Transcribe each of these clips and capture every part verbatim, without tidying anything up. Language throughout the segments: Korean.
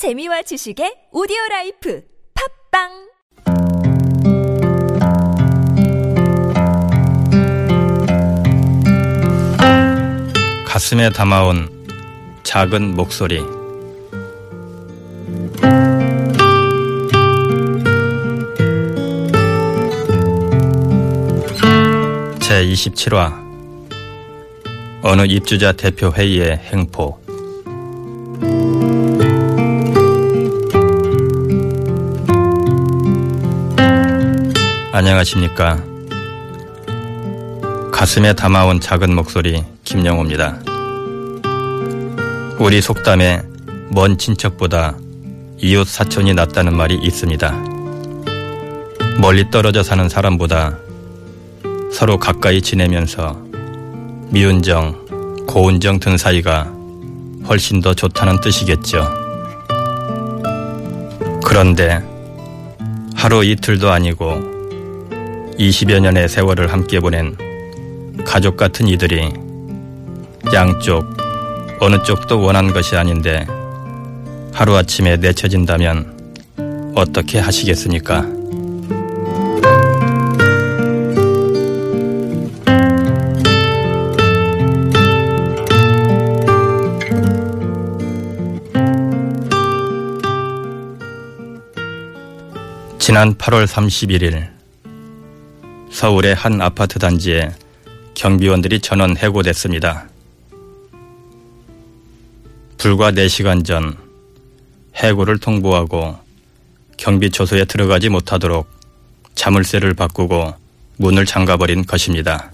재미와 지식의 오디오라이프 팝빵! 가슴에 담아온 작은 목소리. 제이십칠 화 어느 입주자 대표 회의의 행포. 안녕하십니까. 가슴에 담아온 작은 목소리 김영호입니다. 우리 속담에 먼 친척보다 이웃 사촌이 낫다는 말이 있습니다. 멀리 떨어져 사는 사람보다 서로 가까이 지내면서 미운 정, 고운 정 든 사이가 훨씬 더 좋다는 뜻이겠죠. 그런데 하루 이틀도 아니고 이십여 년의 세월을 함께 보낸 가족 같은 이들이 양쪽 어느 쪽도 원한 것이 아닌데 하루아침에 내쳐진다면 어떻게 하시겠습니까? 지난 팔월 삼십일일 서울의 한 아파트 단지에 경비원들이 전원 해고됐습니다. 불과 네 시간 전 해고를 통보하고 경비초소에 들어가지 못하도록 자물쇠를 바꾸고 문을 잠가버린 것입니다.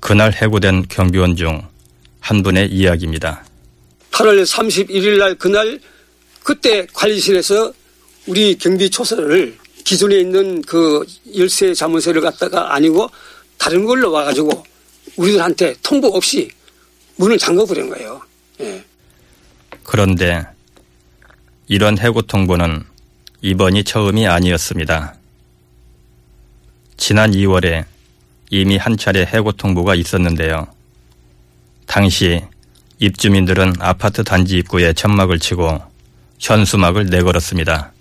그날 해고된 경비원 중 한 분의 이야기입니다. 팔월 삼십일일 날 그날 그때 관리실에서 우리 경비초소를 기존에 있는 그 열쇠 자문서를 갖다가 아니고 다른 걸로 와가지고 우리들한테 통보 없이 문을 잠가버린 거예요. 예. 그런데 이런 해고 통보는 이번이 처음이 아니었습니다. 지난 이월에 이미 한 차례 해고 통보가 있었는데요. 당시 입주민들은 아파트 단지 입구에 천막을 치고 현수막을 내걸었습니다.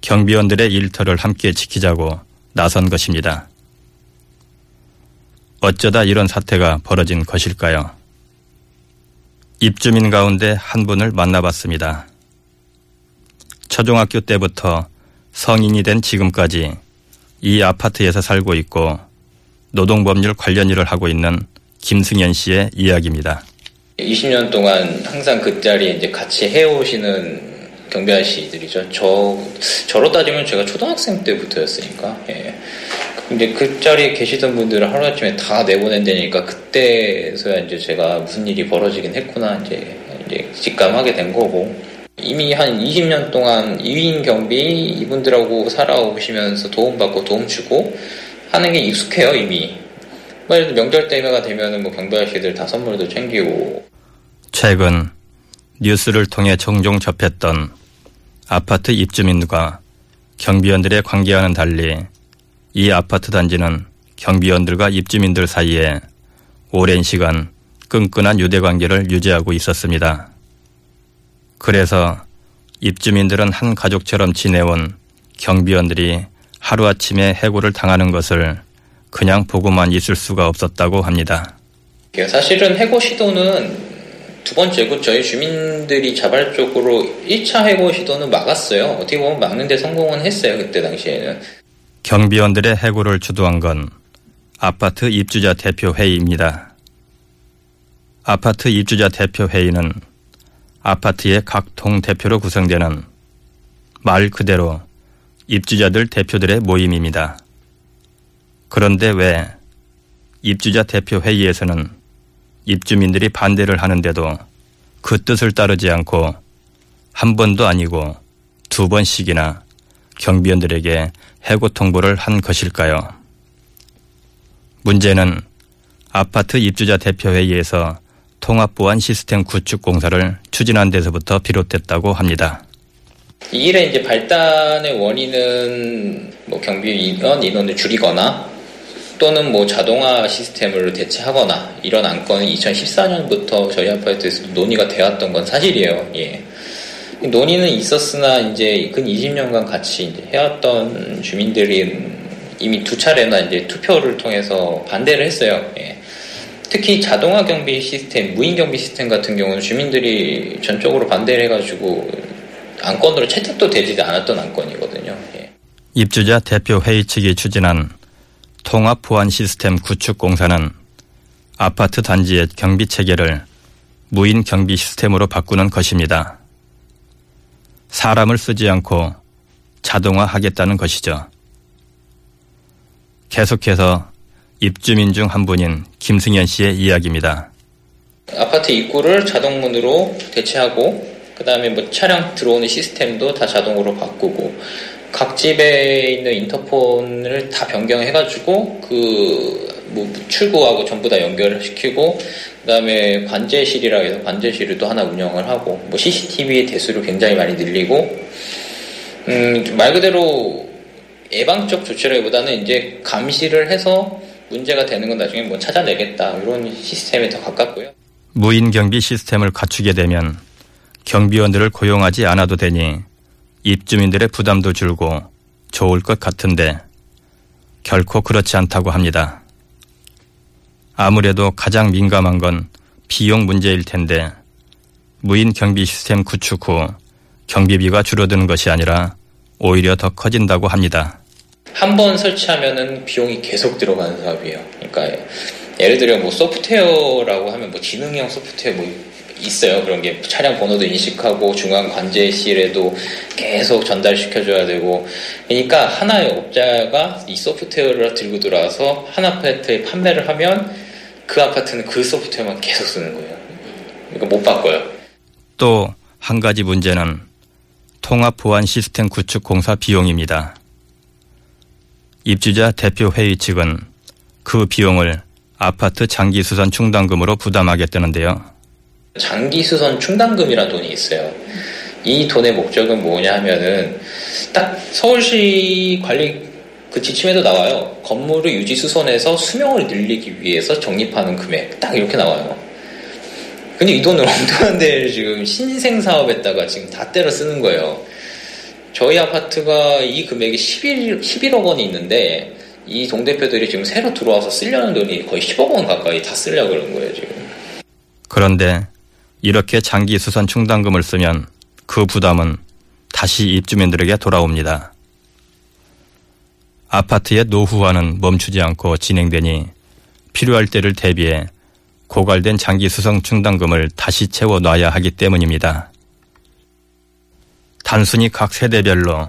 경비원들의 일터를 함께 지키자고 나선 것입니다. 어쩌다 이런 사태가 벌어진 것일까요? 입주민 가운데 한 분을 만나봤습니다. 초등학교 때부터 성인이 된 지금까지 이 아파트에서 살고 있고 노동법률 관련 일을 하고 있는 김승현 씨의 이야기입니다. 이십 년 동안 항상 그 자리에 이제 같이 해오시는 경비 아저씨들이죠. 저, 저로 따지면 제가 초등학생 때부터였으니까. 예. 근데 그 자리에 계시던 분들을 하루아침에 다 내보낸다니까 그때서야 이제 제가 무슨 일이 벌어지긴 했구나, 이제, 이제 직감하게 된 거고. 이미 한 이십 년 동안 이인 경비 이분들하고 살아오시면서 도움받고 도움주고 하는 게 익숙해요, 이미. 명절 때가 되면은 뭐 경비 아저씨들 다 선물도 챙기고. 최근 뉴스를 통해 종종 접했던 아파트 입주민과 경비원들의 관계와는 달리 이 아파트 단지는 경비원들과 입주민들 사이에 오랜 시간 끈끈한 유대관계를 유지하고 있었습니다. 그래서 입주민들은 한 가족처럼 지내온 경비원들이 하루아침에 해고를 당하는 것을 그냥 보고만 있을 수가 없었다고 합니다. 사실은 해고 시도는 두 번째고 저희 주민들이 자발적으로 일 차 해고 시도는 막았어요. 어떻게 보면 막는 데 성공은 했어요. 그때 당시에는. 경비원들의 해고를 주도한 건 아파트 입주자 대표 회의입니다. 아파트 입주자 대표 회의는 아파트의 각 동 대표로 구성되는 말 그대로 입주자들 대표들의 모임입니다. 그런데 왜 입주자 대표 회의에서는 입주민들이 반대를 하는데도 그 뜻을 따르지 않고 한 번도 아니고 두 번씩이나 경비원들에게 해고 통보를 한 것일까요? 문제는 아파트 입주자 대표회의에서 통합보안시스템 구축 공사를 추진한 데서부터 비롯됐다고 합니다. 이 일의 이제 발단의 원인은 뭐 경비원 인원을 줄이거나 또는 뭐 자동화 시스템으로 대체하거나 이런 안건은 이천십사 년부터 저희 아파트에서 논의가 되었던 건 사실이에요. 예. 논의는 있었으나 이제 근 이십 년간 같이 이제 해왔던 주민들이 이미 두 차례나 이제 투표를 통해서 반대를 했어요. 예. 특히 자동화 경비 시스템, 무인 경비 시스템 같은 경우는 주민들이 전적으로 반대를 해가지고 안건으로 채택도 되지 않았던 안건이거든요. 예. 입주자 대표 회의 측이 추진한 통합보안시스템 구축공사는 아파트 단지의 경비 체계를 무인 경비 시스템으로 바꾸는 것입니다. 사람을 쓰지 않고 자동화하겠다는 것이죠. 계속해서 입주민 중 한 분인 김승현 씨의 이야기입니다. 아파트 입구를 자동문으로 대체하고 그 다음에 뭐 차량 들어오는 시스템도 다 자동으로 바꾸고 각 집에 있는 인터폰을 다 변경해가지고 그 뭐 출구하고 전부 다 연결을 시키고 그 다음에 관제실이라고 해서 관제실을 또 하나 운영을 하고 뭐 씨씨티비의 대수를 굉장히 많이 늘리고 음, 말 그대로 예방적 조치라기보다는 이제 감시를 해서 문제가 되는 건 나중에 뭐 찾아내겠다 이런 시스템에 더 가깝고요. 무인 경비 시스템을 갖추게 되면 경비원들을 고용하지 않아도 되니 입주민들의 부담도 줄고 좋을 것 같은데 결코 그렇지 않다고 합니다. 아무래도 가장 민감한 건 비용 문제일 텐데 무인 경비 시스템 구축 후 경비비가 줄어드는 것이 아니라 오히려 더 커진다고 합니다. 한 번 설치하면은 비용이 계속 들어가는 사업이에요. 그러니까 예를 들어 뭐 소프트웨어라고 하면 뭐 지능형 소프트웨어 뭐 있어요. 그런 게 차량 번호도 인식하고 중앙 관제실에도 계속 전달시켜줘야 되고 그러니까 하나의 업자가 이 소프트웨어를 들고 들어와서 한 아파트에 판매를 하면 그 아파트는 그 소프트웨어만 계속 쓰는 거예요. 그러니까 못 바꿔요. 또 한 가지 문제는 통합보안시스템 구축 공사 비용입니다. 입주자 대표회의 측은 그 비용을 아파트 장기수선 충당금으로 부담하겠다는데요. 장기수선 충당금이라는 돈이 있어요. 이 돈의 목적은 뭐냐 하면은 딱 서울시 관리 그 지침에도 나와요. 건물을 유지수선해서 수명을 늘리기 위해서 적립하는 금액 딱 이렇게 나와요. 근데 이 돈을 엉뚱한 데를 지금 신생사업에다가 지금 다 때려 쓰는 거예요. 저희 아파트가 이 금액이 십일, 십일억 원이 있는데 이 동대표들이 지금 새로 들어와서 쓰려는 돈이 거의 십억 원 가까이 다 쓰려고 그러는 거예요 지금. 그런데 이렇게 장기 수선 충당금을 쓰면 그 부담은 다시 입주민들에게 돌아옵니다. 아파트의 노후화는 멈추지 않고 진행되니 필요할 때를 대비해 고갈된 장기 수선 충당금을 다시 채워놔야 하기 때문입니다. 단순히 각 세대별로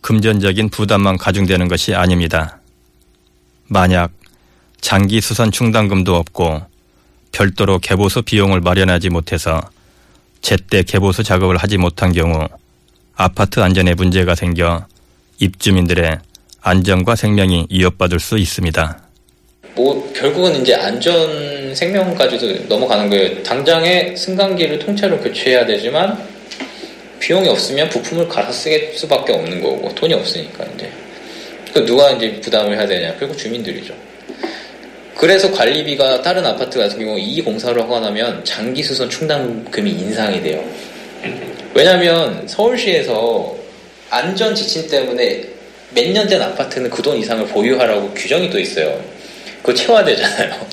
금전적인 부담만 가중되는 것이 아닙니다. 만약 장기 수선 충당금도 없고 별도로 개보수 비용을 마련하지 못해서 제때 개보수 작업을 하지 못한 경우 아파트 안전에 문제가 생겨 입주민들의 안전과 생명이 위협받을 수 있습니다. 뭐 결국은 이제 안전 생명까지도 넘어가는 거예요. 당장에 승강기를 통째로 교체해야 되지만 비용이 없으면 부품을 갈아 쓰게 수밖에 없는 거고 돈이 없으니까 이제 그 누가 이제 부담을 해야 되냐? 결국 주민들이죠. 그래서 관리비가 다른 아파트 같은 경우 이 공사를 하고 나면 장기 수선 충당금이 인상이 돼요. 왜냐하면 서울시에서 안전 지침 때문에 몇 년 된 아파트는 그 돈 이상을 보유하라고 규정이 또 있어요. 그거 채워야 되잖아요.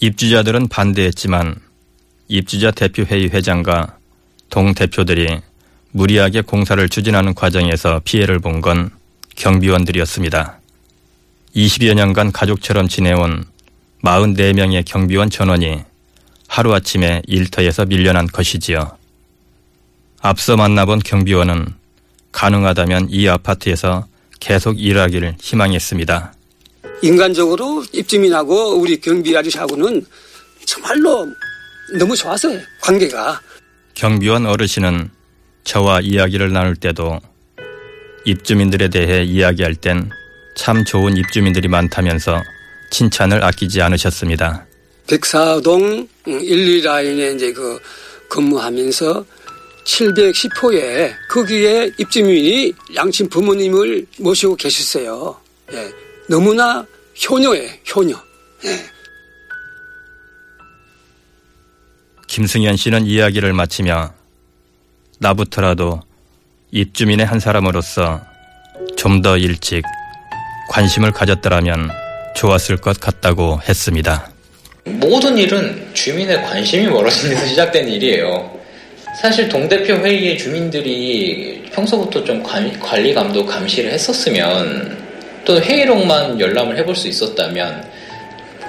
입주자들은 반대했지만 입주자 대표회의 회장과 동 대표들이 무리하게 공사를 추진하는 과정에서 피해를 본 건 경비원들이었습니다. 이십여 년간 가족처럼 지내온 마흔네 명의 경비원 전원이 하루아침에 일터에서 밀려난 것이지요. 앞서 만나본 경비원은 가능하다면 이 아파트에서 계속 일하기를 희망했습니다. 인간적으로 입주민하고 우리 경비 아저씨하고는 정말로 너무 좋았어요, 관계가. 경비원 어르신은 저와 이야기를 나눌 때도 입주민들에 대해 이야기할 땐 참 좋은 입주민들이 많다면서 칭찬을 아끼지 않으셨습니다. 백사동 일이 라인에 이제 그 근무하면서 칠백십 호에 거기에 입주민이 양친 부모님을 모시고 계셨어요. 예, 너무나 효녀예요, 효녀. 예. 김승현 씨는 이야기를 마치며 나부터라도 입주민의 한 사람으로서 좀 더 일찍 관심을 가졌더라면 좋았을 것 같다고 했습니다. 모든 일은 주민의 관심이 멀어진 데서 시작된 일이에요. 사실 동대표 회의에 주민들이 평소부터 좀 관리, 감독, 감시를 했었으면 또 회의록만 열람을 해볼 수 있었다면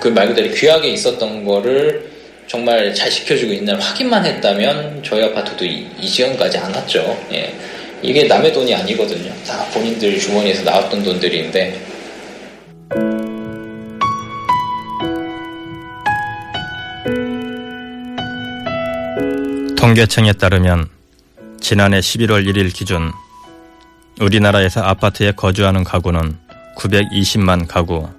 그 말 그대로 귀하게 있었던 거를 정말 잘 지켜주고 있는 확인만 했다면 저희 아파트도 이, 이 지경까지 안 왔죠. 예. 이게 남의 돈이 아니거든요. 다 본인들 주머니에서 나왔던 돈들인데. 통계청에 따르면 지난해 십일월 일일 기준 우리나라에서 아파트에 거주하는 가구는 구백이십만 가구,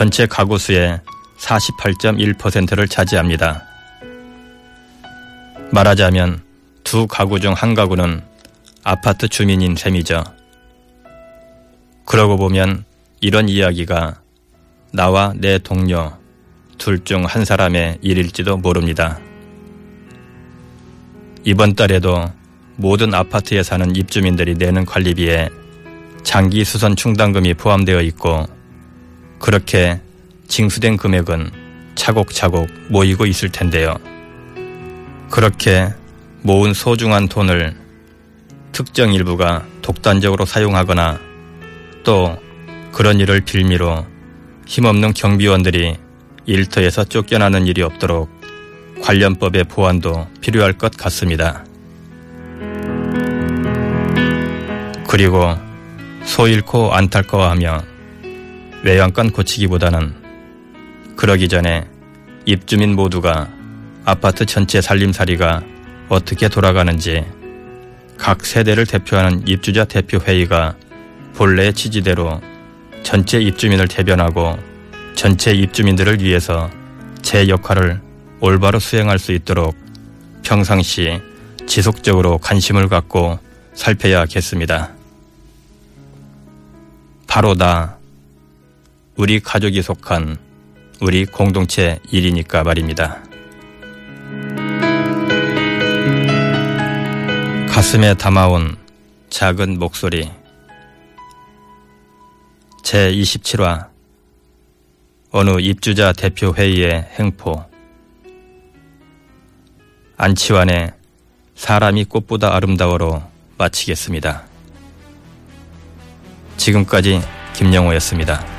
전체 가구 수의 사십팔 점 일 퍼센트를 차지합니다. 말하자면 두 가구 중 한 가구는 아파트 주민인 셈이죠. 그러고 보면 이런 이야기가 나와 내 동료 둘 중 한 사람의 일일지도 모릅니다. 이번 달에도 모든 아파트에 사는 입주민들이 내는 관리비에 장기 수선 충당금이 포함되어 있고 그렇게 징수된 금액은 차곡차곡 모이고 있을 텐데요. 그렇게 모은 소중한 돈을 특정 일부가 독단적으로 사용하거나 또 그런 일을 빌미로 힘없는 경비원들이 일터에서 쫓겨나는 일이 없도록 관련법의 보완도 필요할 것 같습니다. 그리고 소 잃고 안타까워하며 외양간 고치기보다는 그러기 전에 입주민 모두가 아파트 전체 살림살이가 어떻게 돌아가는지 각 세대를 대표하는 입주자 대표회의가 본래의 취지대로 전체 입주민을 대변하고 전체 입주민들을 위해서 제 역할을 올바로 수행할 수 있도록 평상시 지속적으로 관심을 갖고 살펴야겠습니다. 바로 나, 우리 가족이 속한 우리 공동체 일이니까 말입니다. 가슴에 담아온 작은 목소리 제이십칠화 어느 입주자 대표회의의 행포. 안치환의 사람이 꽃보다 아름다워로 마치겠습니다. 지금까지 김영호였습니다.